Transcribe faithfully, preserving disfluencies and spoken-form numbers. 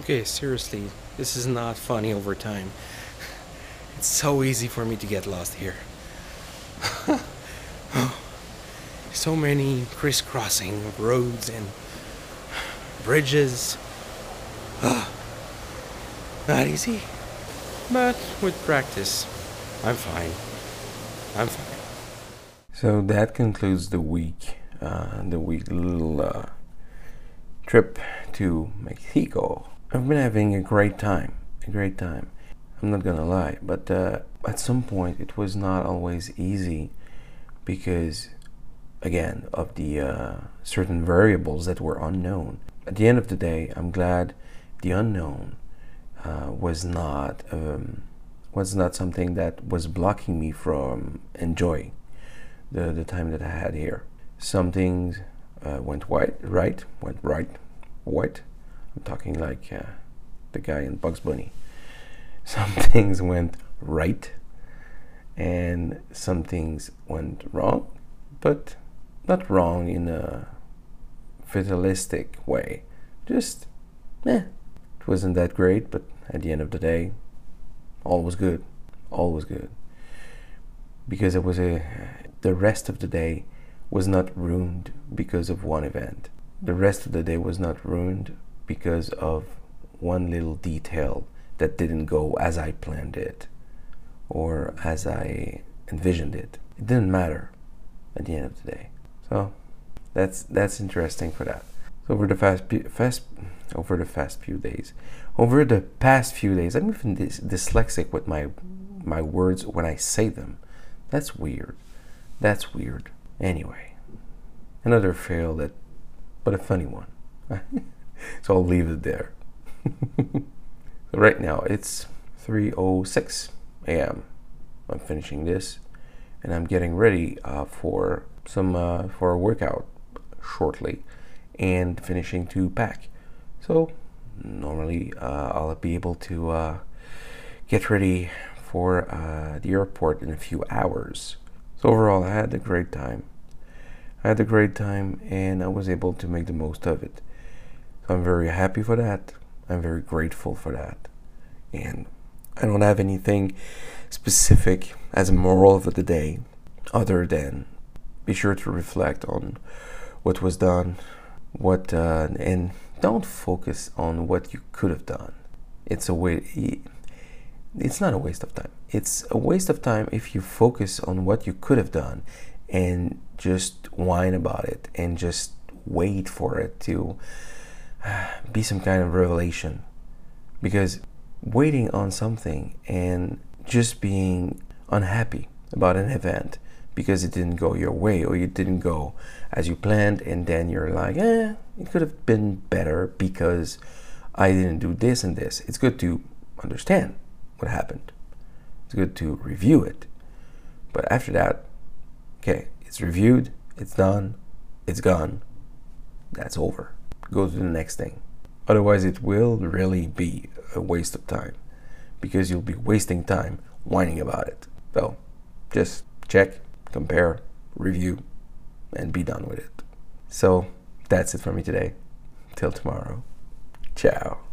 Okay, seriously, this is not funny over time. It's so easy for me to get lost here. So many crisscrossing of roads and bridges. Not easy, but with practice, I'm fine. I'm fine. So that concludes the week, uh, the week little uh, trip to Mexico. I've been having a great time, a great time. I'm not gonna lie, but uh, at some point it was not always easy because, again, of the uh, certain variables that were unknown. At the end of the day, I'm glad the unknown uh, was not um, was not something that was blocking me from enjoying the the time that I had here. Some things uh, went white, right, went right, white. I'm talking like uh, the guy in Bugs Bunny. Some things went right and some things went wrong, but not wrong in a fatalistic way. Just, eh, it wasn't that great, but at the end of the day, all was good, all was good. Because it was a, the rest of the day was not ruined because of one event. The rest of the day was not ruined because of one little detail that didn't go as I planned it or as I envisioned it. It didn't matter at the end of the day. So that's that's interesting for that. So over the fast fast over the fast few days, over the past few days, I'm even dys dyslexic with my my words when I say them. That's weird. That's weird. Anyway, another fail that, but a funny one. So I'll leave it there. Right now it's three oh six A M I'm finishing this and I'm getting ready uh, for some uh, for a workout shortly and finishing to pack. So normally uh, I'll be able to uh, get ready for uh, the airport in a few hours. So overall I had a great time. I had a great time and I was able to make the most of it. So I'm very happy for that. I'm very grateful for that. And I don't have anything specific as a moral of the day other than be sure to reflect on what was done, what uh, and don't focus on what you could have done. It's a way, it's not a waste of time. It's a waste of time if you focus on what you could have done and just whine about it and just wait for it to be some kind of revelation, because waiting on something and just being unhappy about an event because it didn't go your way or it didn't go as you planned, and then you're like, eh, it could have been better because I didn't do this and this. It's good to understand what happened. It's good to review it. But after that, okay, it's reviewed, it's done, it's gone, that's over. Go to the next thing. Otherwise it will really be a waste of time because you'll be wasting time whining about it. So just check, compare, review, and be done with it. So that's it for me today. Till tomorrow. Ciao.